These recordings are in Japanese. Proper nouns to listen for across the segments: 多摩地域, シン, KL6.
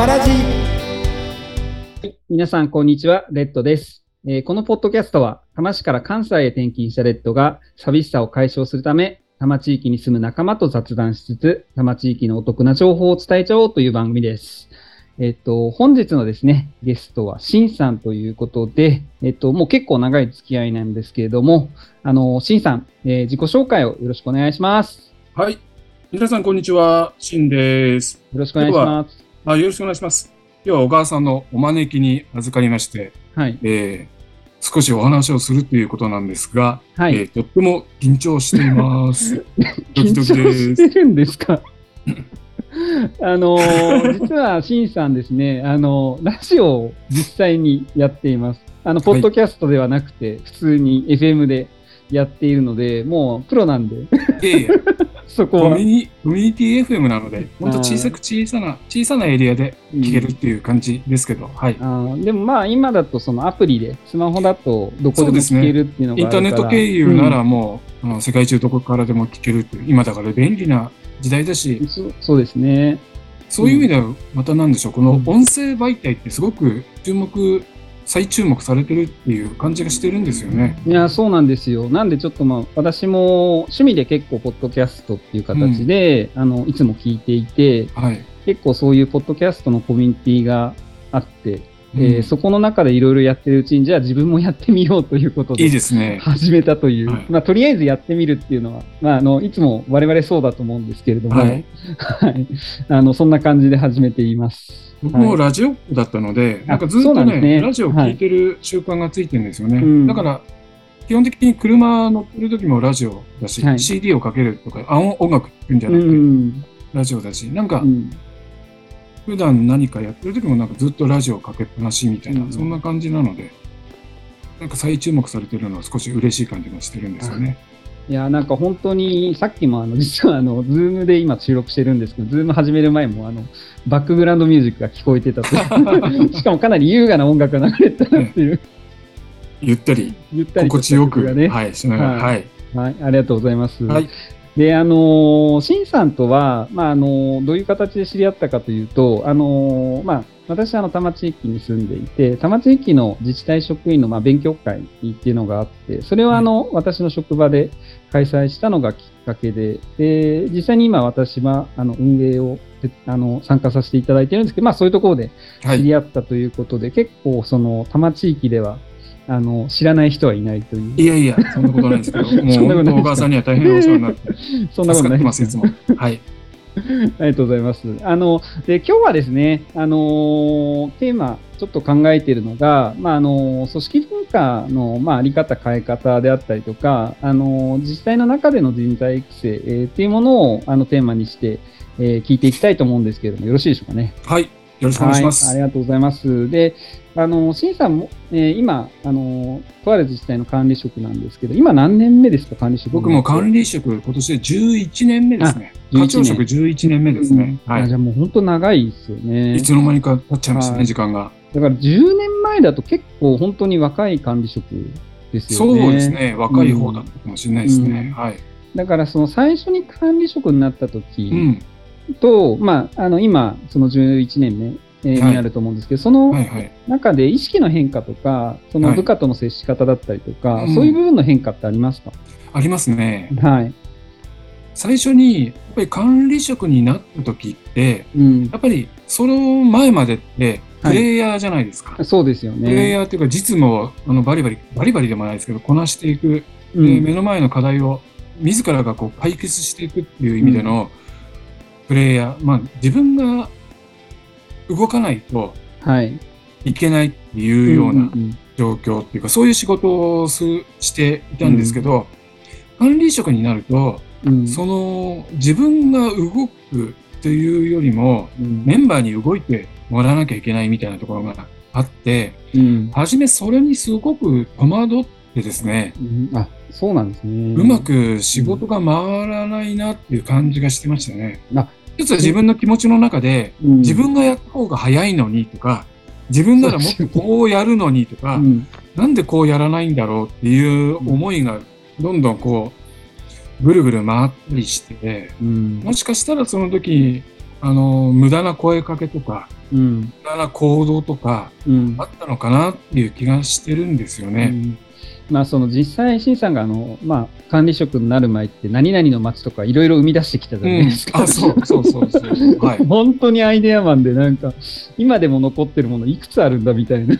マラジ。皆さんこんにちは、レッドです。このポッドキャストは多摩市から関西へ転勤したレッドが寂しさを解消するため多摩地域に住む仲間と雑談しつつ多摩地域のお得な情報を伝えちゃおうという番組です。本日のですね、ゲストはシンさんということで、もう結構長い付き合いなんですけれども、シンさん、自己紹介をよろしくお願いします。はい。皆さん、こんにちは。シンです。よろしくお願いします。よろしくお願いします。今日は小川さんのお招きに預かりまして、はい。少しお話をするということなんですが、はい。とっても緊張しています。ドキドキです。緊張してるんですか？実はシンさんですね、ラジオを実際にやっています。ポッドキャストではなくて、はい、普通に FM でやっているので、もうプロなんで。そこはコミュニティ FM なので、本当小さなエリアで聞けるっていう感じですけど、はい。でもまあ今だとそのアプリで、スマホだとどこでも聞けるっていうのがあるから、ね、インターネット経由ならもう、世界中どこからでも聞けるっていう、今だから便利な時代だし、そうですね。そういう意味ではまた何でしょう、この音声媒体ってすごく再注目されてるっていう感じがしてるんですよね。いや、そうなんですよ。なんでちょっと私も趣味で結構ポッドキャストっていう形で、いつも聞いていて、はい、結構そういうポッドキャストのコミュニティがあって、そこの中でいろいろやってるうちに、じゃあ自分もやってみようということで、いいですね、始めたという、はい、とりあえずやってみるっていうのは、いつも我々そうだと思うんですけれども、はいはい、そんな感じで始めています。僕もラジオだったので、はい、なんかずっと ね、ラジオを聞いてる習慣がついてるんですよね、はい、だから基本的に車乗ってる時もラジオだし、はい、CD をかけるとか音楽聴くんじゃなくて、ラジオだし、なんか、普段何かやってる時もなんかずっとラジオかけっぱなしみたいな、そんな感じなので、なんか再注目されてるのは少し嬉しい感じがしてるんですよね。いや、なんか本当にさっきも実はZoom で今収録してるんですけど、Zoom 始める前もバックグラウンドミュージックが聞こえてたとしかもかなり優雅な音楽が流れてたっていう、ゆったり心地よく、ね、はい、しながら、はい、はい、ありがとうございます。はい。で、シンさんとは、どういう形で知り合ったかというと、私は多摩地域に住んでいて、多摩地域の自治体職員の勉強会っていうのがあって、それは私の職場で開催したのがきっかけで、で、実際に今私は運営を参加させていただいているんですけど、そういうところで知り合ったということで、はい、結構その多摩地域では、知らない人はいないという。いやいや、そんなことないんですけど、もう小川さんには大変お世話になって、そんなことないです。助かってます、いつも。はい。ありがとうございます。で、今日はですね、テーマ、ちょっと考えているのが、組織文化の、あり方、変え方であったりとか、自治体の中での人材育成、っていうものをテーマにして、聞いていきたいと思うんですけれども、よろしいでしょうかね。はい。よろしくお願いします。はい、ありがとうございます。で、シンさんも、今、とある自治体の管理職なんですけど、今何年目ですか、管理職？僕も管理職、今年で11年目ですね。課長職11年目ですね。はい。じゃあもう本当長いですよね。いつの間にか経っちゃいましたね、はい、時間が。だから10年前だと結構本当に若い管理職ですよね。そうですね。若い方だったかもしれないですね。はい。だからその最初に管理職になった時、と今その11年目、になると思うんですけど、その中で意識の変化とかその部下との接し方だったりとか、そういう部分の変化ってありますか？ありますね、はい、最初にやっぱり管理職になった時って、やっぱりその前までってプレイヤーじゃないですか、はい、そうですよね。プレイヤーというか実務をバリバリでもないですけどこなしていく、目の前の課題を自らが解決していくっていう意味での、プレイヤー、自分が動かないといけないっていうような状況っていうか、そういう仕事をしていたんですけど、管理職になると、その自分が動くというよりも、メンバーに動いてもらわなきゃいけないみたいなところがあって、初めそれにすごく戸惑ってですね、あ、そうなんですね。うまく仕事が回らないなっていう感じがしてましたね。一つは自分の気持ちの中で、自分がやった方が早いのにとか、自分ならもっとこうやるのにとか、なんでこうやらないんだろうっていう思いがどんどんぐるぐる回ったりして、もしかしたらその時無駄な声かけとか、な行動とかあったのかなっていう気がしてるんですよね。まあ、その実際 C さんが管理職になる前って何々の街とかいろいろ生み出してきたじゃないですか。そう、はい、本当にアイデアマンでなんか今でも残ってるものいくつあるんだみたいな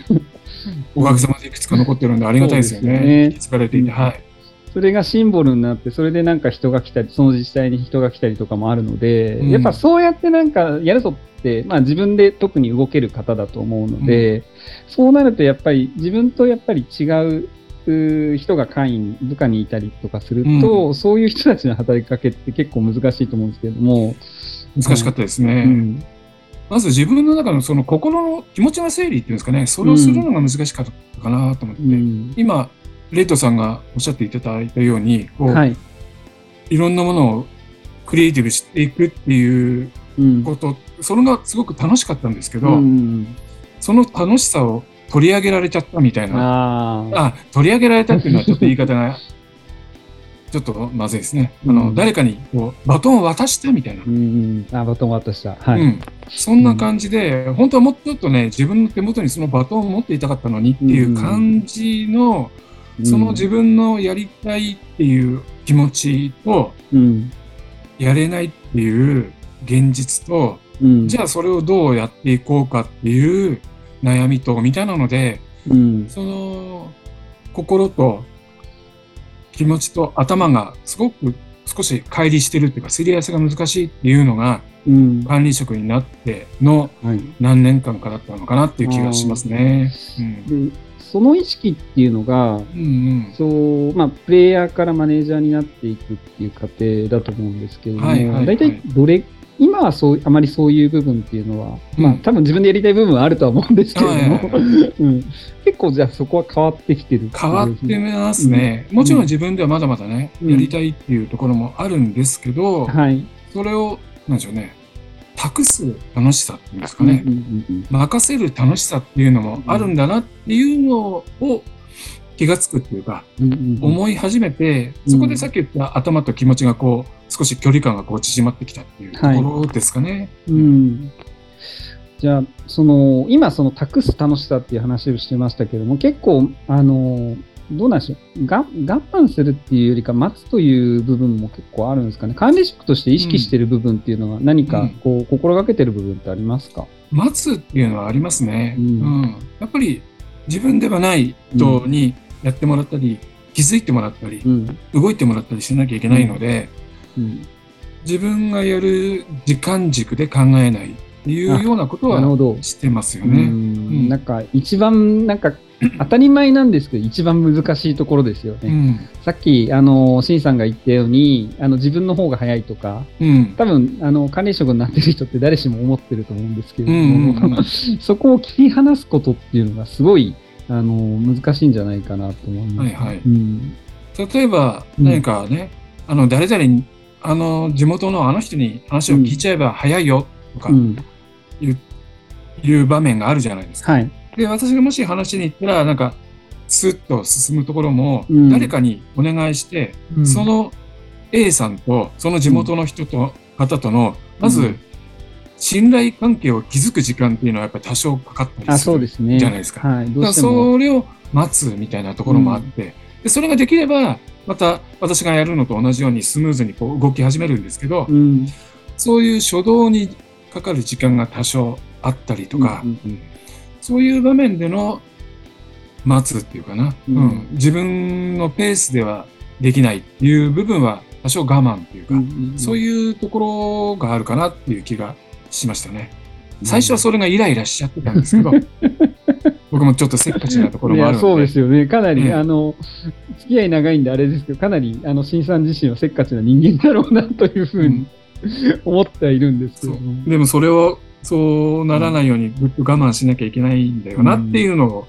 おかげさまでいくつか残ってるんでありがたいですよね。使われていて、はい、それがシンボルになって、それでなんか人が来たりその自治体に人が来たりとかもあるので、やっぱそうやってなんかやるぞって、自分で特に動ける方だと思うので、そうなるとやっぱり自分とやっぱり違う人が部下にいたりとかすると、そういう人たちの働きかけって結構難しいと思うんですけれども。難しかったですね。まず自分の中のその心の気持ちの整理っていうんですかね、それをするのが難しかったかなと思って、今レイトさんがおっしゃっていただいたようにこう、はい、いろんなものをクリエイティブしていくっていうこと、それがすごく楽しかったんですけど、その楽しさを取り上げられちゃったみたいな。取り上げられたっていうのはちょっと言い方がちょっとまずいですね。誰かにこうバトンを渡したみたいな、バトンを渡した、はいそんな感じで、本当はもうちょっとね、自分の手元にそのバトンを持っていたかったのにっていう感じの、その自分のやりたいっていう気持ちと、やれないっていう現実と、じゃあそれをどうやっていこうかっていう悩みとみたいなので、その心と気持ちと頭がすごく少し乖離してるっていうか、すり合わせが難しいっていうのが、管理職になっての何年間かだったのかなっていう気がしますね。でその意識っていうのが、プレイヤーからマネージャーになっていくっていう過程だと思うんですけれども、だいたい今はあまりそういう部分っていうのは、多分自分でやりたい部分はあるとは思うんですけれども、結構じゃあそこは変わってきてる。変わってますね。もちろん自分ではまだまだね、やりたいっていうところもあるんですけど、それをなんでしょうね、託す楽しさっていうんですかね、任せる楽しさっていうのもあるんだなっていうのを気がつくっていうか、思い始めて、そこでさっき言った頭と気持ちがこう少し距離感がこう縮まってきたっていうところですかね。じゃあ今その託す楽しさっていう話をしてましたけども、結構どうなんでしょう、我慢するっていうよりか待つという部分も結構あるんですかね。管理職として意識している部分っていうのは何かこう心がけてる部分ってありますか？待つっていうのはありますね。やっぱり自分ではない人にやってもらったり、気づいてもらったり、動いてもらったりしなきゃいけないので、自分がやる時間軸で考えないっていうようなことはしてますよね。なんか一番なんか当たり前なんですけど一番難しいところですよね。さっき新さんが言ったように自分の方が早いとか、多分管理職になってる人って誰しも思ってると思うんですけれども、そこを切り離すことっていうのがすごい難しいんじゃないかなと思います。例えば何かね、誰々に地元のあの人に話を聞いちゃえば早いよとかいう場面があるじゃないですか。で私がもし話に行ったらなんかスッと進むところも誰かにお願いして、その A さんとその地元の人と方とのまず信頼関係を築く時間っていうのはやっぱり多少かかったりするじゃないですか。だからそれを待つみたいなところもあって、でそれができればまた私がやるのと同じようにスムーズにこう動き始めるんですけど、そういう初動にかかる時間が多少あったりとか、そういう場面での待つっていうかな、自分のペースではできないっていう部分は多少我慢っていうか、そういうところがあるかなっていう気がしましたね。最初はそれがイライラしちゃってたんですけど僕もちょっとせっかちなところもあるので。そうですよね。かなり、付き合い長いんであれですけど、かなり新さん自身はせっかちな人間だろうなというふうに思ってはいるんですけど、でもそれをそうならないようにぐっと我慢しなきゃいけないんだよなっていうのを、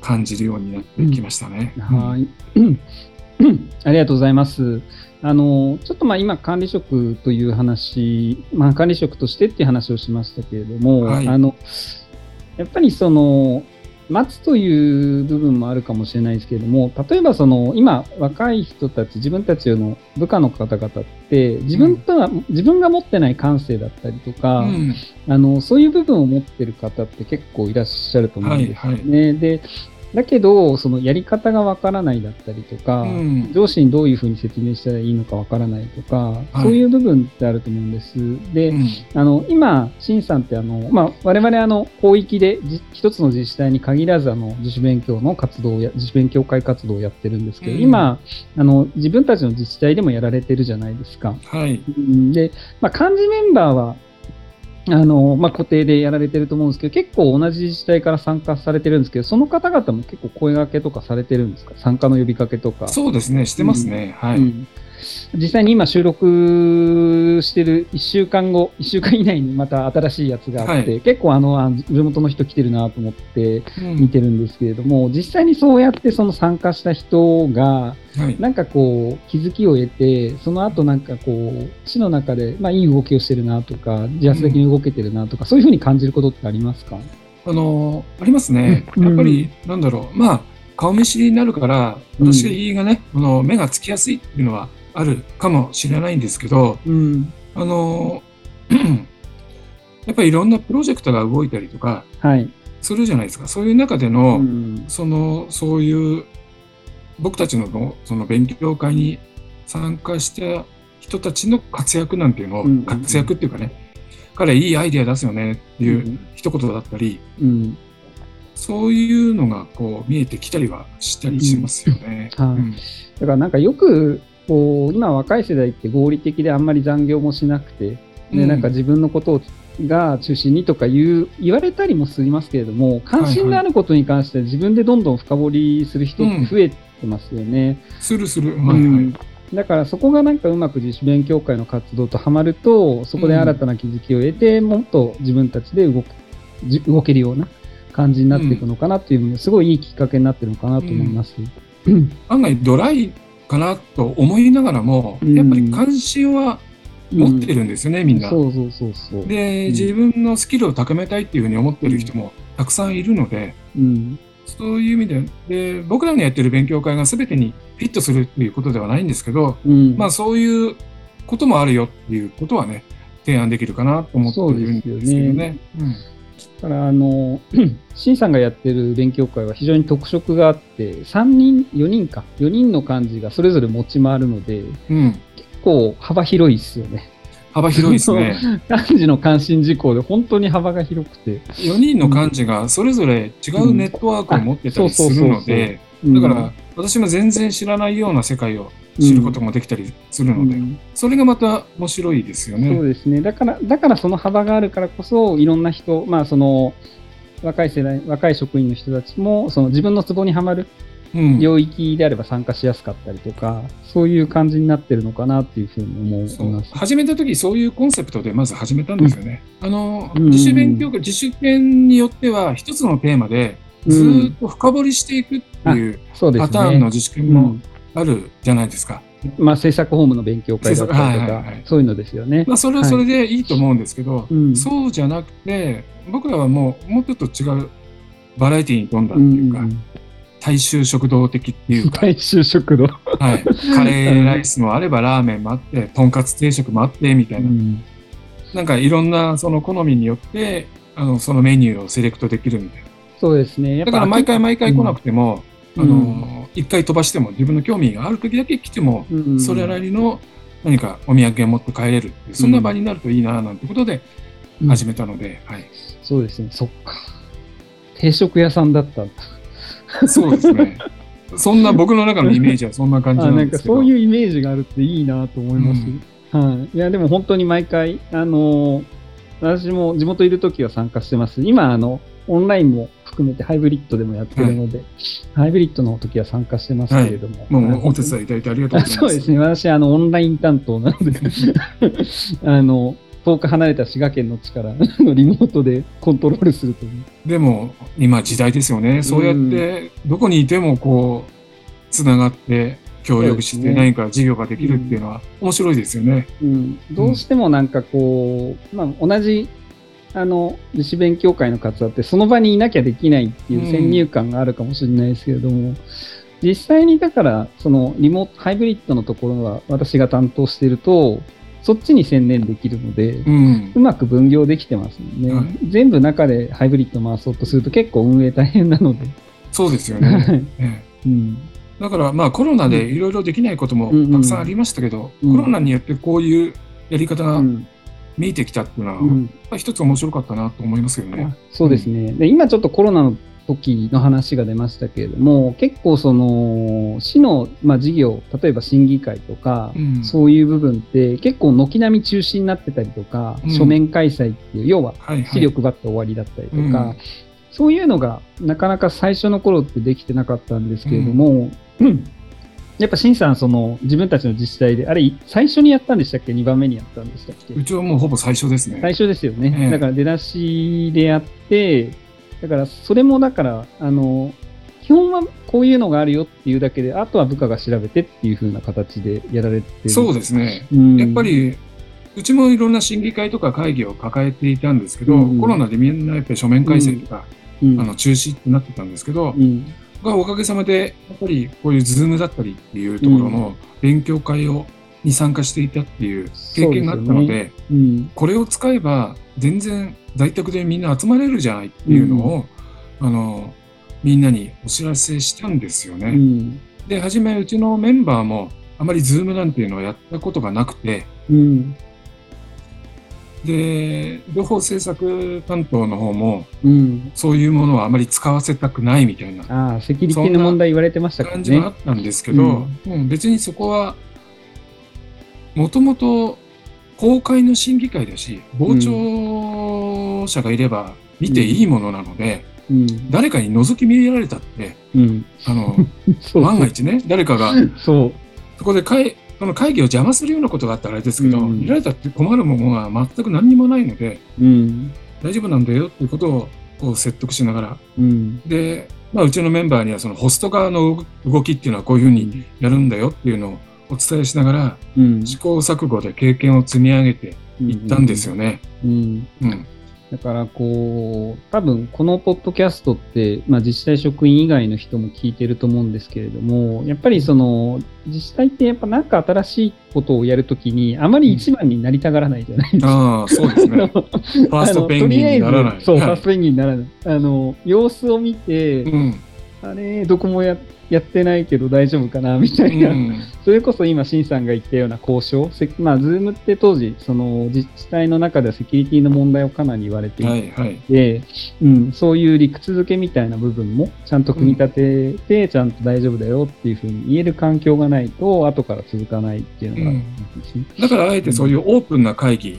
感じるようになってきましたね。ありがとうございます。ちょっと今管理職という話、管理職としてっていう話をしましたけれども、やっぱり待つという部分もあるかもしれないですけれども、例えばその今若い人たち、自分たちの部下の方々って自分が持ってない感性だったりとか、そういう部分を持ってる方って結構いらっしゃると思うんですよね。はいはい、でだけどそのやり方がわからないだったりとか、上司にどういうふうに説明したらいいのかわからないとか、そういう部分ってあると思うんです。で、今新さんって我々広域で一つの自治体に限らず自主勉強の活動や自主勉強会活動をやってるんですけど、今自分たちの自治体でもやられてるじゃないですか。はい、で、幹事メンバーは固定でやられてると思うんですけど、結構同じ自治体から参加されてるんですけど、その方々も結構声掛けとかされてるんですか？参加の呼びかけとか。そうですね、してますね。はい。実際に今収録してる1週間以内にまた新しいやつがあって、結構地元の人来てるなと思って見てるんですけれども、実際にそうやってその参加した人が、なんかこう気づきを得て、その後なんかこう市の中でいい動きをしてるなとか、自発的に動けてるなとか、そういうふうに感じることってありますか？ありますね。やっぱり顔見知りになるから私がね、目がつきやすいっていうのはあるかもしれないんですけど、やっぱりいろんなプロジェクトが動いたりとかするじゃないですか。そういう中での、そういう僕たちのその勉強会に参加した人たちの活躍なんていうのを、活躍っていうかね、彼いいアイデア出すよねっていう一言だったり、そういうのがこう見えてきたりはしたりしますよね。だからよく今若い世代って合理的であんまり残業もしなくて、で自分のことが中心にとか言われたりもしますけれども、関心のあることに関して自分でどんどん深掘りする人って増えてますよね。だからそこがうまく自主勉強会の活動とはまると、そこで新たな気づきを得て、もっと自分たちで動けるような感じになっていくのかなっていうのも、すごいいいきっかけになってるのかなと思います。案外ドライかなと思いながらも、やっぱり関心は持ってるんですよね、みんな。で、自分のスキルを高めたいっていうふうに思ってる人もたくさんいるので、そういう意味で僕らのやってる勉強会が全てにフィットするっていうことではないんですけど、そういうこともあるよっていうことはね、提案できるかなと思っているんですけどね。だから新さんがやってる勉強会は非常に特色があって、4人の幹事がそれぞれ持ち回るので、結構幅広いですよね。幅広いですね。幹事の関心事項で本当に幅が広くて、4人の幹事がそれぞれ違うネットワークを持ってたりするので、だから私も全然知らないような世界を知ることもできたりするので、それがまた面白いですよね。そうですね。だからその幅があるからこそ、いろんな人、その若い職員の人たちもその自分のツボにはまる領域であれば参加しやすかったりとか、そういう感じになってるのかなっていうふうに思います。始めた時、そういうコンセプトでまず始めたんですよね。自主勉強会、自主研によっては一つのテーマでずっと深掘りしていくっていうパターンの自主研もあるじゃないですか。政策法務の勉強会だったりとか、そういうのですよね。それはそれでいいと思うんですけど、そうじゃなくて、僕らはもうちょっと違うバラエティに富んだっていうか、大衆食堂的っていうか、カレーライスもあればラーメンもあって、とんかつ定食もあってみたいな、いろんなその好みによってそのメニューをセレクトできるみたいな。そうですね。だから毎回来なくても、一回飛ばしても、自分の興味がある時だけ来ても、それなりの何かお土産を持って帰れるっていう、そんな場になるといいななんてことで始めたので、そうですね。そっか、定食屋さんだったんだ。そうですね。そんな僕の中のイメージはそんな感じなんですけど、そういうイメージがあるっていいなと思います。いやでも本当に毎回私も地元いる時は参加してます。今オンラインも含めてハイブリッドでもやってるので、ハイブリッドの時は参加してますけれども、お手伝いいただいてありがとうございます。そうですね。私オンライン担当なので遠く離れた滋賀県の地からリモートでコントロールするという。でも今時代ですよね。そうやってどこにいてもこうつながって協力して何か事業ができるっていうのは面白いですよね。どうしても同じ自主勉強会の活動ってその場にいなきゃできないっていう先入観があるかもしれないですけれども、実際にだからそのリモートハイブリッドのところは私が担当しているとそっちに専念できるので、うまく分業できてますもんね、はい、全部中でハイブリッド回そうとすると結構運営大変なので。そうですよね、だからまあコロナでいろいろできないこともたくさんありましたけど、コロナによってこういうやり方が見えてきたっていうのは、一つ面白かったなと思いますけどね。そうですね、で今ちょっとコロナの時の話が出ましたけれども、結構その市の、事業、例えば審議会とか、そういう部分って結構軒並み中止になってたりとか、書面開催っていう、要は資料配って終わりだったりとか、そういうのがなかなか最初の頃ってできてなかったんですけれども、やっぱ新さん、その自分たちの自治体であれ最初にやったんでしたっけ、2番目にやったんでしたっけ。うちはもうほぼ最初ですね。最初ですよね、だから出だしでやって、だからそれもだから基本はこういうのがあるよっていうだけで、あとは部下が調べてっていう風な形でやられてる。そうですね、やっぱりうちもいろんな審議会とか会議を抱えていたんですけど、コロナでみんなやっぱり書面改正とか、中止ってなってたんですけど、おかげさまでやっぱりこういうズームだったりっていうところの勉強会をに参加していたっていう経験があったので、これを使えば全然在宅でみんな集まれるじゃないっていうのを、みんなにお知らせしたんですよね、で初めうちのメンバーもあまりズームなんていうのをやったことがなくて、で情報制作担当の方も、そういうものはあまり使わせたくないみたいな、セキュリティの問題言われてましたからね、そんな感じがあったんですけど、別にそこはもともと公開の審議会だし、傍聴者がいれば見ていいものなので、誰かに覗き見られたって、万が一ね、誰かがそこで会議を邪魔するようなことがあったらあれですけど、見られたって困るものは全く何にもないので、大丈夫なんだよっていうことをこう説得しながら、で、うちのメンバーにはそのホスト側の動きっていうのはこういうふうにやるんだよっていうのをお伝えしながら、試行錯誤で経験を積み上げていったんですよね。だからこう多分このポッドキャストって、自治体職員以外の人も聞いてると思うんですけれども、やっぱりその自治体ってやっぱなんか新しいことをやるときにあまり一番になりたがらないじゃないですか、そうですねファーストペンギンにならない。そうファーストペンギンにならない様子を見て、あれどこもやってないけど大丈夫かなみたいな、それこそ今新さんが言ったような交渉、Zoom って当時その自治体の中ではセキュリティの問題をかなり言われていて、そういう理屈付けみたいな部分もちゃんと組み立てて、ちゃんと大丈夫だよっていうふうに言える環境がないと後から続かないっていうのがあるんですね、だからあえてそういうオープンな会議、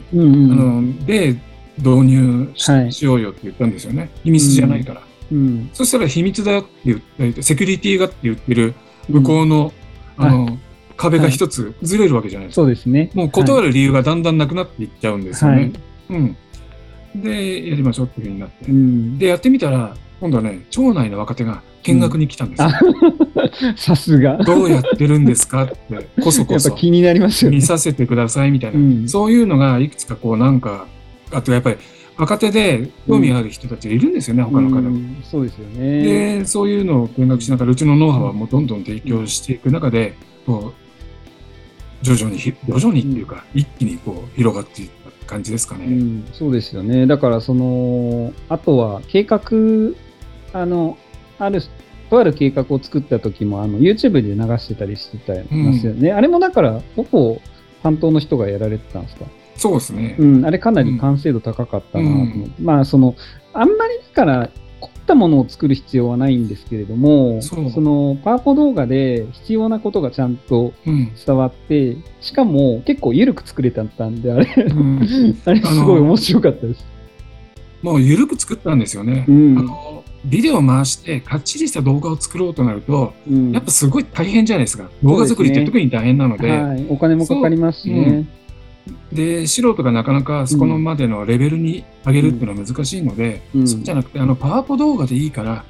で導入 しようよって言ったんですよね。秘密じゃないから、そしたら秘密だって言ったり、セキュリティがって言ってる向こうの、壁が一つずれるわけじゃないですか、そうですね、もう断る理由がだんだんなくなっていっちゃうんですよね、でやりましょうっていう風になって、でやってみたら今度はね、町内の若手が見学に来たんですよ、さすがどうやってるんですかってこそやっぱ気になりますよね、見させてくださいみたいな、そういうのがいくつかこうなんかあとやっぱり若手で興味ある人たちがいるんですよね、他の方も、そうですよね。で、そういうのを見学しながら、うちのノウハウはもうどんどん提供していく中で、こう徐々にっていうか、一気にこう広がっていった感じですかね、そうですよね。だからそのあとは計画とある計画を作った時もYouTube で流してたりしてたりますよね、あれもだからほぼ担当の人がやられてたんですか。そうですね、あれかなり完成度高かったなと思って、あんまりだから凝ったものを作る必要はないんですけれども、そのパワポ動画で必要なことがちゃんと伝わって、しかも結構緩く作れたんで、あれ、あれすごい面白かったです。もう緩く作ったんですよね、ビデオ回してかっちりした動画を作ろうとなると、やっぱすごい大変じゃないですか。動画作りって特に大変なので、お金もかかりますしね、で素人がなかなかそこのまでのレベルに上げるっていうのは難しいので、そうじゃなくてパワポ動画でいいから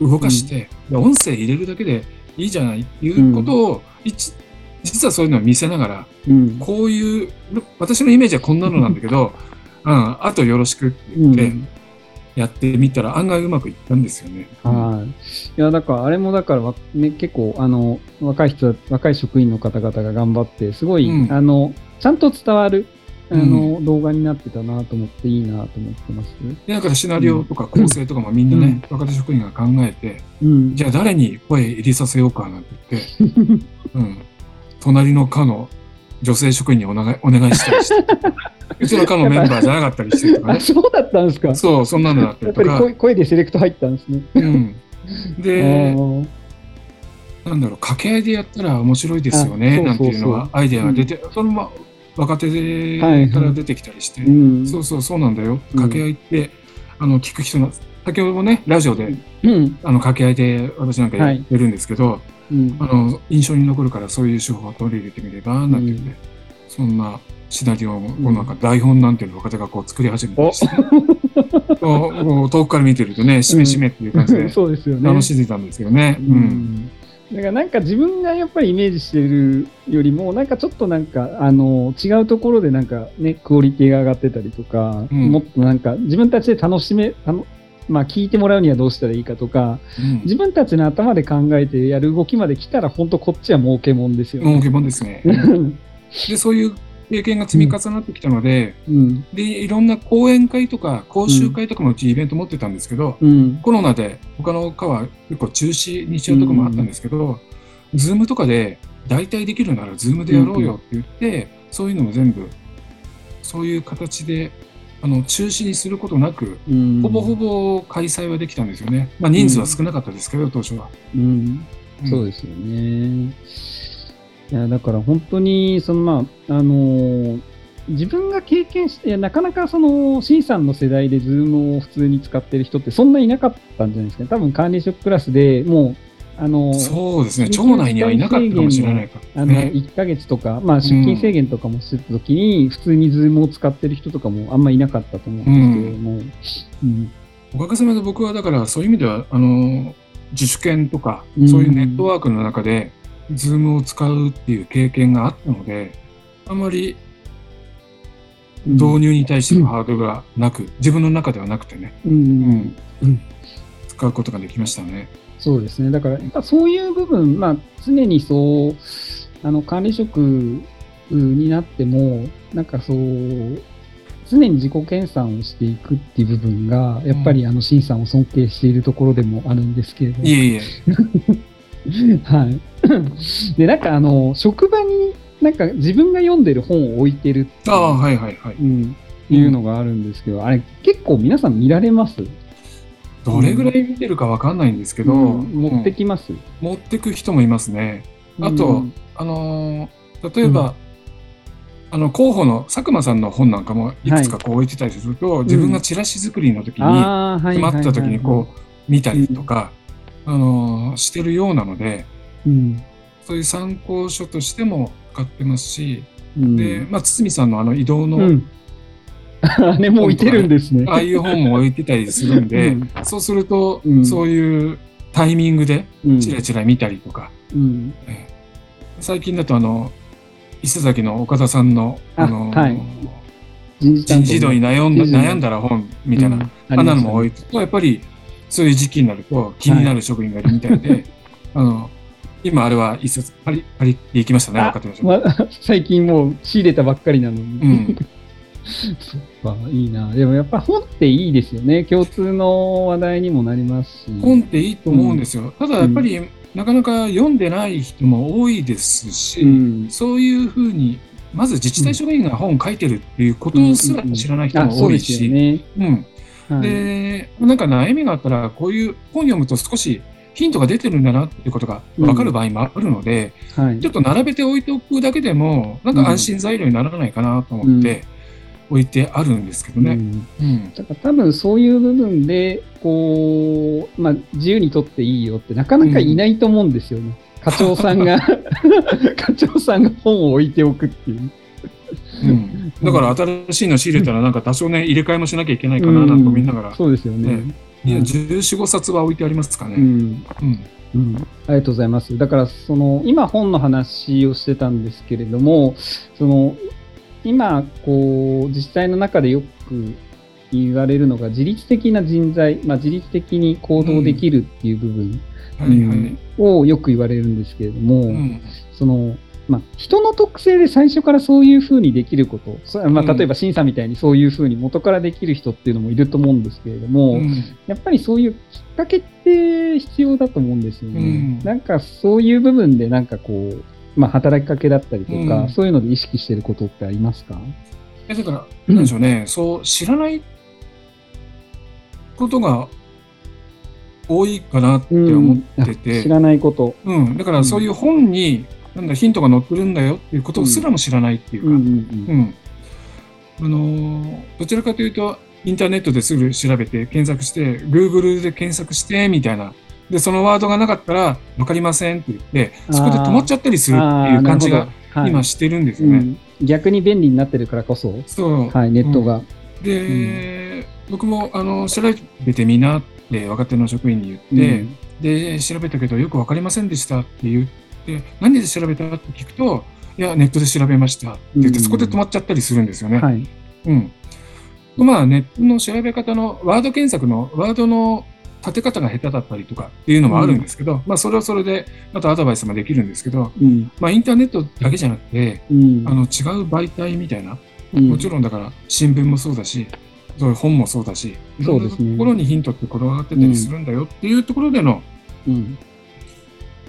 動かして、音声入れるだけでいいじゃないっていうことを、実はそういうのを見せながら、こういう私のイメージはこんなのなんだけどうん、あとよろしくってやってみたら案外うまくいったんですよね。はい。いやだからあれもだから、ね、結構若い職員の方々が頑張ってすごい、うん、ちゃんと伝わる動画になってたなと思っていいなと思ってます。でだからシナリオとか構成とかもみんなね、うん、若手職員が考えて、うん、じゃあ誰に声入れさせようかなんて言って、うん、隣の課の女性職員にお願いしたりしてうちの課のメンバーじゃなかったりしてとかね。あ、そうだったんですか。そう、そんなのだったりとかやっぱり声でセレクト入ったんですね。うん、でなんだろう、家計でやったら面白いですよねなんていうのはアイデアが出て、うん、そのまま若手から出てきたりして、はいはい、うん、そうなんだよ、掛け合いって、うん、聞く人の先ほどもねラジオで、うん、掛け合いで私なんかやってるんですけど、はい、うん、印象に残るからそういう手法を取り入れてみればなんていうね、うん、そんなシナリオをなんか台本なんていうのを若手がこう作り始めたりして、うん、遠くから見てるとねしめしめっていう感じで楽しんでたんですけどね、うんうん、だからなんか自分がやっぱりイメージしてるよりもなんかちょっとなんか違うところでなんかねクオリティが上がってたりとか、うん、もっとなんか自分たちでまあ聞いてもらうにはどうしたらいいかとか、うん、自分たちの頭で考えてやる動きまで来たら本当こっちは儲けもんですよね。儲けもんですね。でそういう経験が積み重なってきたので、うん、でいろんな講演会とか講習会とかのうちイベント持ってたんですけど、うん、コロナで他の課は結構中止日曜とかもあったんですけど、うん、ズームとかで大体できるならズームでやろうよって言って、うん、そういうのも全部そういう形で中止にすることなく、うん、ほぼほぼ開催はできたんですよね。まあ、人数は少なかったですけど、うん、当初は、うんうん、そうですよね。いやだから本当にその、まあ自分が経験してなかなかその C さんの世代で Zoom を普通に使ってる人ってそんないなかったんじゃないですかね。多分管理職クラスでもうそうですね、町内にはいなかったかもしれないか、ね、1ヶ月とか、まあ、出勤制限とかもしてた時に、うん、普通に Zoom を使ってる人とかもあんまりいなかったと思うんですけれども、うんうん、おかげさまで僕はだからそういう意味では自主研とかそういうネットワークの中で、うん、ズームを使うっていう経験があったので、あまり導入に対してのハードルがなく、うん、自分の中ではなくてね、うんうんうん、使うことができましたね。そうですね。だからやっぱそういう部分、まあ、常にそう管理職になってもなんかそう常に自己研鑽をしていくっていう部分がやっぱり新さんを尊敬しているところでもあるんですけれども、いえいえはいでなんか職場になんか自分が読んでる本を置いてるっていうのがあるんですけど、うん、あれ結構皆さん見られます？どれぐらい見てるか分かんないんですけど、うん、持ってきます、うん、持ってく人もいますね。あと、うん、例えば、うん、候補の佐久間さんの本なんかもいくつかこう置いてたりすると、はい、自分がチラシ作りの時に、うん、決まった時にこう見たりとか、うん、してるようなので、うん、そういう参考書としても使ってますし、うん、で、まあ、堤さんの移動の、うん、あれも置いてるんですね。ああいう本も置いてたりするんで、うん、そうすると、うん、そういうタイミングでチラチラ見たりとか、うん、最近だと伊勢崎の岡田さんの、はい、人事異動に悩んだら本みたいな、うん、あんなのも置いてると、やっぱりそういう時期になると気になる職員がいるみたいで、はい、今あれは一冊パリって行きましたね。若手の人、最近もう仕入れたばっかりなのに、うん、そっか、いいな。でもやっぱ本っていいですよね。共通の話題にもなりますし、本っていいと思うんですよ、うん、ただやっぱり、うん、なかなか読んでない人も多いですし、うん、そういうふうにまず自治体職員が本を書いてるっていうことすら知らない人も多いし、でなんか悩みがあったらこういう本読むと少しヒントが出てるんだなっていうことが分かる場合もあるので、うん、はい、ちょっと並べて置いておくだけでもなんか安心材料にならないかなと思って置いてあるんですけどね、うんうん、だから多分そういう部分でこう、まあ、自由に取っていいよってなかなかいないと思うんですよね、うん、課長さんが本を置いておくっていう、うん、だから新しいの仕入れたらなんか多少ね入れ替えもしなきゃいけないかなと思いながら、うん、そうですよね、いや、14、5冊は置いてありますかね、うんうんうん、ありがとうございます。だから今本の話をしてたんですけれども、今こう自治体の中でよく言われるのが自律的な人材、自律的に行動できるっていう部分、をよく言われるんですけれども、その人の特性で最初からそういうふうにできること、例えば審査みたいにそういうふうに元からできる人っていうのもいると思うんですけれども、やっぱりそういうきっかけって必要だと思うんですよね。なんかそういう部分でなんかこう、働きかけだったりとか、そういうので意識してることってありますか？だからなんでしょうね、そう知らないことが多いかなって思ってて、知らないこと、だからそういう本になんだヒントが載ってるんだよっていうことすらも知らないっていうか、どちらかというとインターネットですぐ調べて検索して Google で検索してみたいな、でそのワードがなかったら分かりませんって言ってそこで止まっちゃったりするっていう感じが今してるんですよね。逆に便利になってるからこそ、ネットが、で、僕も調べてみなって若手の職員に言って、で調べたけどよく分かりませんでしたって言って、何で調べたって聞くと、いやネットで調べましたって言って、そこで止まっちゃったりするんですよね。ネットの調べ方のワード検索のワードの立て方が下手だったりとかっていうのもあるんですけど、それはそれでまたアドバイスもできるんですけど、インターネットだけじゃなくて、違う媒体みたいな、もちろんだから新聞もそうだし、そういう本もそうだし、そうですね、ところにヒントって転がってたりするんだよっていうところでの、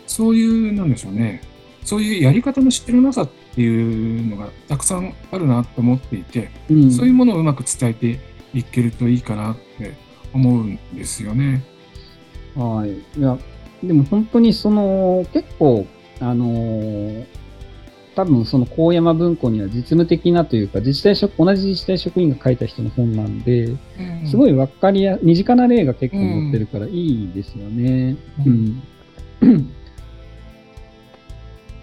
そういうなんでしょうね、そういうやり方の知ってるなさっていうのがたくさんあるなと思っていて、そういうものをうまく伝えていけるといいかなって思うんですよね。いやでも本当にその結構多分その神山文庫には実務的なというか同じ自治体職員が書いた人の本なんで、すごい分かりや身近な例が結構載ってるからいいですよね。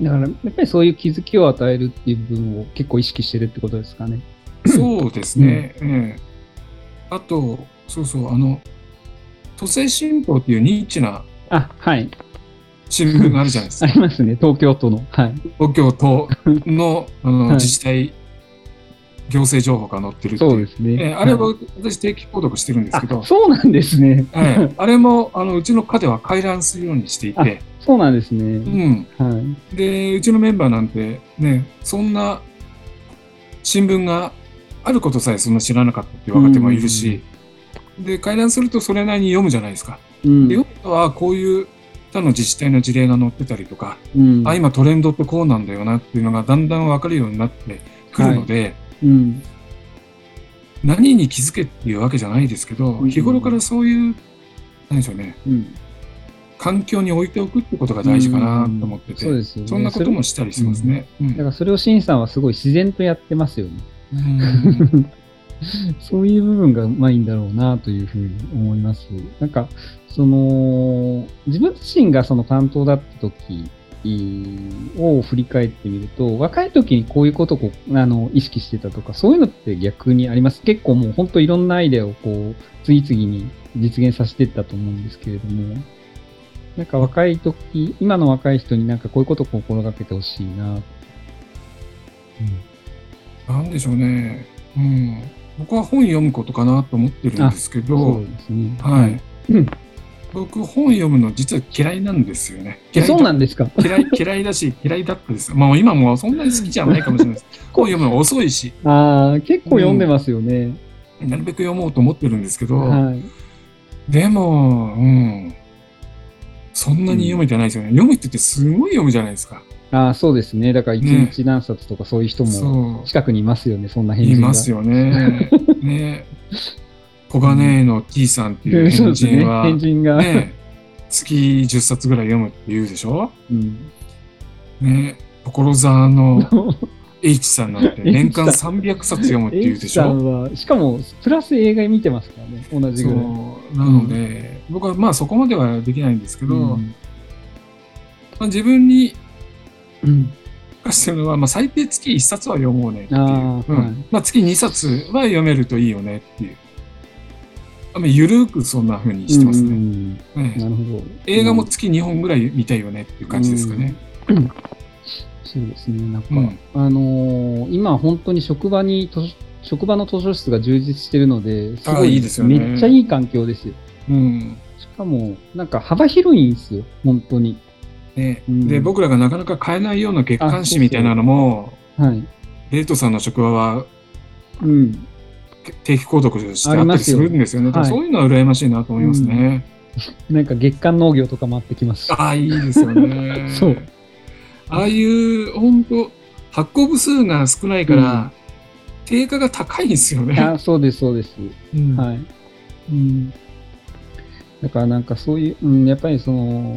だからやっぱりそういう気づきを与えるっていう部分を結構意識してるってことですかね。そうですね。あと都政新報っていうニッチな新聞があるじゃないですか。ありますね、東京都の。東京都の自治体行政情報が載ってるっていう。そうですね。あれは私定期購読してるんですけど。そうなんですね。あれもうちの課では回覧するようにしていて。そうなんですね。でうちのメンバーなんてね、そんな新聞があることさえそんな知らなかったっていう若手もいるし。で回覧するとそれなりに読むじゃないですか。で読むとこういう他の自治体の事例が載ってたりとか、今トレンドってこうなんだよなっていうのがだんだん分かるようになってくるので、何に気づけっていうわけじゃないですけど、日頃からそういう何でしょうね、環境に置いておくってことが大事かなと思ってて、そんなこともしたりしますね。だからそれをシンさんはすごい自然とやってますよね。そういう部分がうまいんだろうなというふうに思います。なんか、自分自身がその担当だった時を振り返ってみると、若い時にこういうことを意識してたとか、そういうのって逆にあります。結構もう本当いろんなアイデアをこう、次々に実現させていったと思うんですけれども、なんか若い時、今の若い人になんかこういうことを心がけてほしいな。なんでしょうね。僕は本読むことかなと思ってるんですけど、僕本読むの実は嫌いなんですよね。そうなんですか。嫌いだし嫌いだったです。まあ今もそんなに好きじゃないかもしれないです。本読むの遅いし。結構読んでますよね。なるべく読もうと思ってるんですけど、でも、そんなに読めてないですよね。読む人ってすごい読むじゃないですか。そうですね。だから1日何冊とかそういう人も近くにいますよね。そんな変人がいますよね。小金井の T さんっていう変人は、月10冊ぐらい読むって言うでしょ。所沢の H さんなんて年間300冊読むって言うでしょ。H さんはしかもプラス映画見てますからね。同じぐらい。なので、僕はそこまではできないんですけど、自分にのは最低月1冊は読もうねっていう、月2冊は読めるといいよねっていう、ゆるくそんな風にしてますね。映画も月2本ぐらい見たいよねっていう感じですかね。そうですね。なんか、今本当に職場の図書室が充実してるので、すごい、いいですよね。めっちゃいい環境ですよ。うん、しかもなんか幅広いんですよ、本当に。ね、で、僕らがなかなか買えないような月刊誌みたいなのも、はい、レイトさんの職場は、うん、定期購読してあったりするんですよね。はい、そういうのは羨ましいなと思いますね。なんか月刊農業とかもあってきますし。ああ、いいですよね。そう。ああいう本当発行部数が少ないから、定価が高いんですよね。あ、そうですそうです。はい。だからなんかそういう、やっぱりその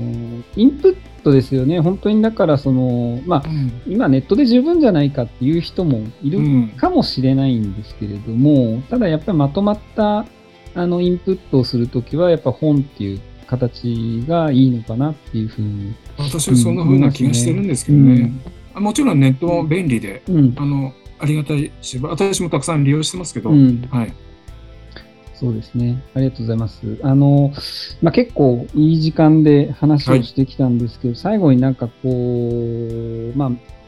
インプットですよね。本当にだからそのまあ、今ネットで十分じゃないかっていう人もいるかもしれないんですけれども、ただやっぱりまとまったインプットをするときはやっぱ本っていう形がいいのかなっていうふうに、私はそんなふうな気がしてるんですけどね。もちろんネットも便利で、ありがたいし、私もたくさん利用してますけど、はい。そうですね。ありがとうございます。結構いい時間で話をしてきたんですけど、はい、最後になんかこう、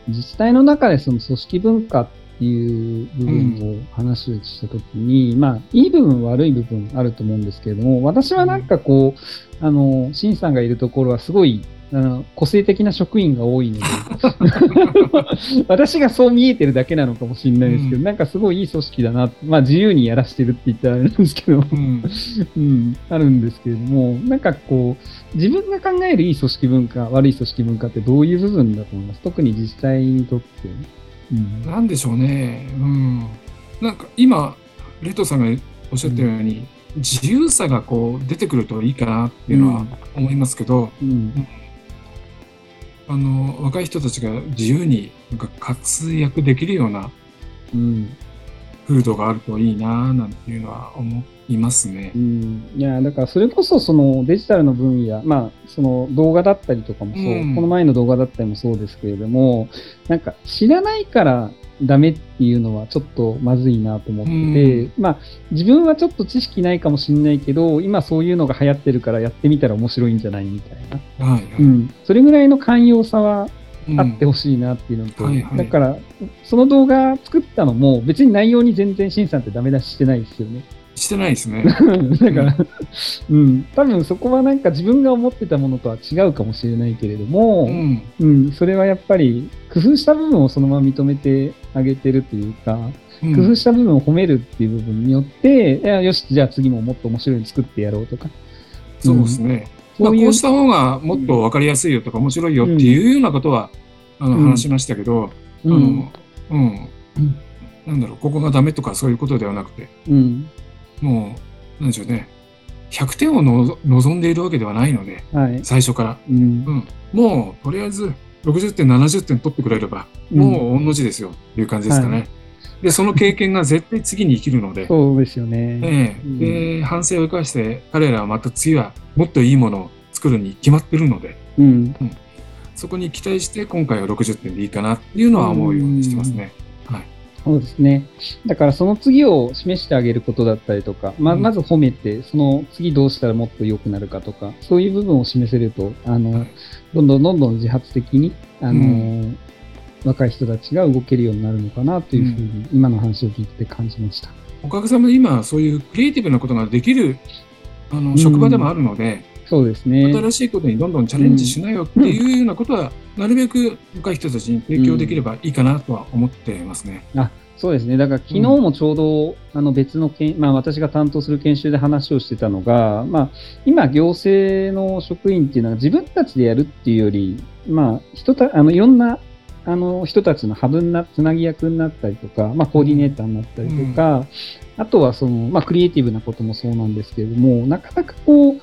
自治体の中でその組織文化っていう部分を話をしたときに、いい部分、悪い部分あると思うんですけれども、私はなんかこう、新さんがいるところはすごい、個性的な職員が多いので私がそう見えてるだけなのかもしれないですけど、なんかすごいいい組織だな、自由にやらしてるって言ったらあれなんですけどあるんですけれども、なんかこう自分が考えるいい組織文化、悪い組織文化ってどういう部分だと思います？特に自治体にとって、なんでしょうね、なんか今レッドさんがおっしゃったように、自由さがこう出てくるといいかなっていうのは思いますけど、若い人たちが自由になんか活躍できるような風土があるといいななんていうのは思いますね。いや、だからそれこそ、そのデジタルの分野、その動画だったりとかもそう、この前の動画だったりもそうですけれども、なんか知らないからダメっていうのはちょっとまずいなと思ってて、自分はちょっと知識ないかもしれないけど、今そういうのが流行ってるからやってみたら面白いんじゃないみたいな、それぐらいの寛容さはあってほしいなっていうのと、だからその動画作ったのも別に内容に全然シンさんってダメ出ししてないですよね。してないですね。だから、多分そこはなんか自分が思ってたものとは違うかもしれないけれども、それはやっぱり工夫した部分をそのまま認めてあげてるというか、工夫した部分を褒めるっていう部分によって、いや、よし、じゃあ次ももっと面白いの作ってやろうとか。そうですね。こうした方がもっと分かりやすいよとか面白いよっていうようなことは、話しましたけど、なんだろう、ここがダメとかそういうことではなくて、もうなんでしょうね、100点を望んでいるわけではないので、最初から、もうとりあえず60点70点取ってくれれば、もう御の字ですよっていう感じですかね。でその経験が絶対次に生きるので、そうですよね。で反省を生かして彼らはまた次はもっといいものを作るに決まってるので、そこに期待して今回は60点でいいかなっていうのは思うようにしてますね。そうですね。だからその次を示してあげることだったりとか、まず褒めて、その次どうしたらもっと良くなるかとか、そういう部分を示せると、どんどん自発的に、若い人たちが動けるようになるのかなというふうに、今の話を聞いて感じました。おかげさまで今、そういうクリエイティブなことができる、職場でもあるので、そうですね。新しいことにどんどんチャレンジしなよっていうようなことは、なるべく若い人たちに提供できればいいかなとは思ってますね。そうですね。だから昨日もちょうど、別の私が担当する研修で話をしてたのが、今行政の職員っていうのは自分たちでやるっていうより、いろんな人たちのハブになつなぎ役になったりとか、コーディネーターになったりとか、あとはその、クリエイティブなこともそうなんですけれども、なかなかこう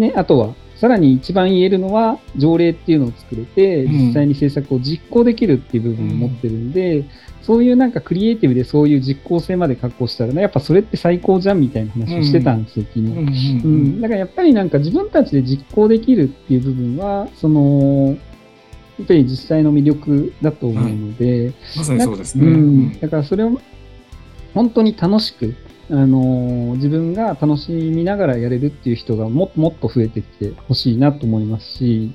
ね、あとはさらに一番言えるのは条例っていうのを作れて、実際に政策を実行できるっていう部分を持ってるんで、そういうなんかクリエイティブでそういう実効性まで確保したら、やっぱそれって最高じゃんみたいな話をしてたんですよ、昨日。だからやっぱりなんか自分たちで実行できるっていう部分は、そのやっぱり実際の魅力だと思うので、まさにそうですね。だからそれを本当に楽しく、自分が楽しみながらやれるっていう人がもっともっと増えてきてほしいなと思いますし、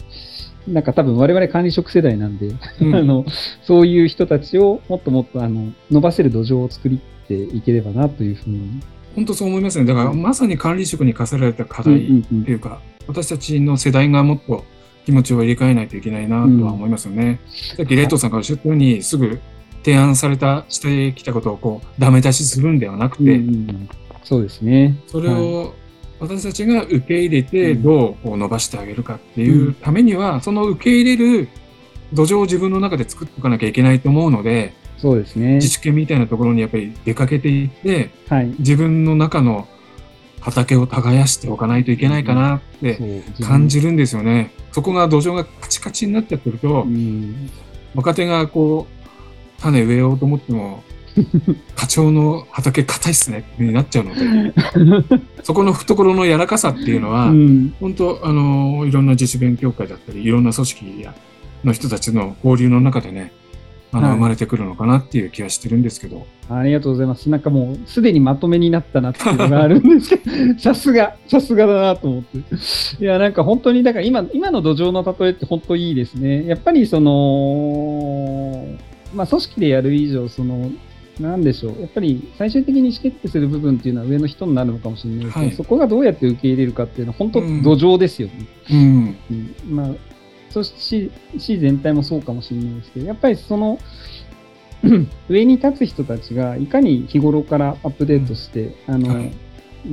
なんか多分我々管理職世代なんで、うん、そういう人たちをもっともっと伸ばせる土壌を作っていければなというふうに。本当そう思いますね。だからまさに管理職に課せられた課題というか、うんうんうん、私たちの世代がもっと気持ちを入れ替えないといけないなとは思いますよね。うん、さっきレイトさんからおっしゃったように、すぐ提案されたしてきたことをこうダメ出しするんではなくて、うんうん、そうですね。それを、はい、私たちが受け入れてどう伸ばしてあげるかっていうためには、うん、その受け入れる土壌を自分の中で作っておかなきゃいけないと思うので、そうですね、自主研みたいなところにやっぱり出かけていって、はい、自分の中の畑を耕しておかないといけないかなって感じるんですよね。そこが土壌がカチカチになっちゃってると、うん、若手がこう種植えようと思っても課長の畑硬いっすねになっちゃうのでそこの懐の柔らかさっていうのは、うん、本当いろんな自主勉強会だったりいろんな組織の人たちの交流の中でね、はい、生まれてくるのかなっていう気はしてるんですけど。ありがとうございます。なんかもうすでにまとめになったなっていうのがあるんですけどさすがだなと思って、いやなんか本当にだから今の土壌の例えって本当いいですね。やっぱりそのまあ組織でやる以上そのなんでしょう、やっぱり最終的に意思決定する部分っていうのは上の人になるのかもしれないですけど、はい、そこがどうやって受け入れるかっていうのは本当土壌ですよね、うんうん、まあそして市全体もそうかもしれないですけど、やっぱりその上に立つ人たちがいかに日頃からアップデートして、うん、はい、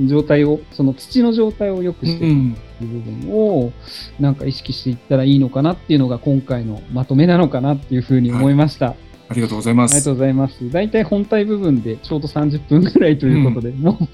状態をその土の状態を良くしていくっていう部分をなんか意識していったらいいのかなっていうのが今回のまとめなのかなっていうふうに思いました、はい、ありがとうございます。ありがとうございます。だいたい本体部分でちょうど30分ぐらいということで、うん、もう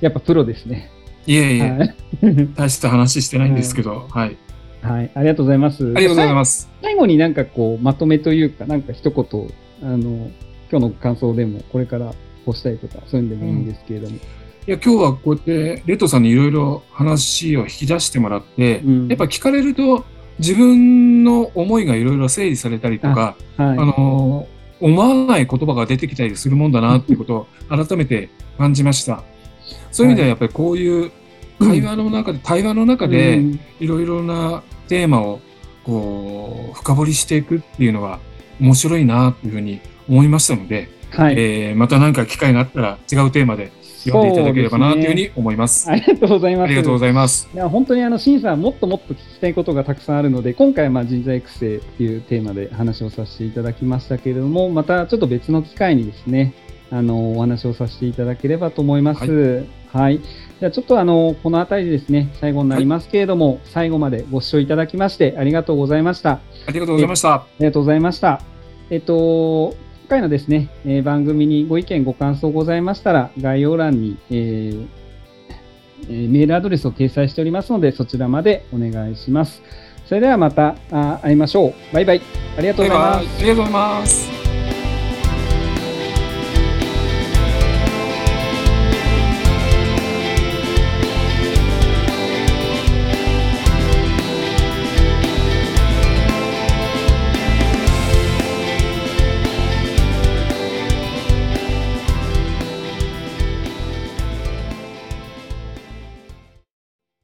やっぱプロですね。いえいえ、はい、大した話してないんですけど、はい、はいはい、ありがとうございます。ありがとうございます。最後になんかこうまとめというかなんか一言今日の感想でもこれからこうしたいとかそういうのでもいいんですけれども、うん、いや今日はこうやってレトさんにいろいろ話を引き出してもらって、うん、やっぱ聞かれると自分の思いがいろいろ整理されたりとか、はい、思わない言葉が出てきたりするもんだなっていうことを改めて感じましたそういう意味ではやっぱりこういう対話の中でいろいろなテーマをこう深掘りしていくっていうのは面白いなというふうに思いましたので、はい、また何か機会があったら違うテーマで読んでいただければなというふうに思います。ありがとうございます。ありがとうございます。いや本当に新さんもっともっと聞きたいことがたくさんあるので、今回は人材育成というテーマで話をさせていただきましたけれども、またちょっと別の機会にですねお話をさせていただければと思います、はいはい、じゃあちょっとこのあたりですね最後になりますけれども、はい、最後までご視聴いただきましてありがとうございました。ありがとうございました。ありがとうございました。今回のですね、番組にご意見ご感想ございましたら概要欄に、メールアドレスを掲載しておりますので、そちらまでお願いします。それではまた会いましょう。バイバイ。ありがとうございます。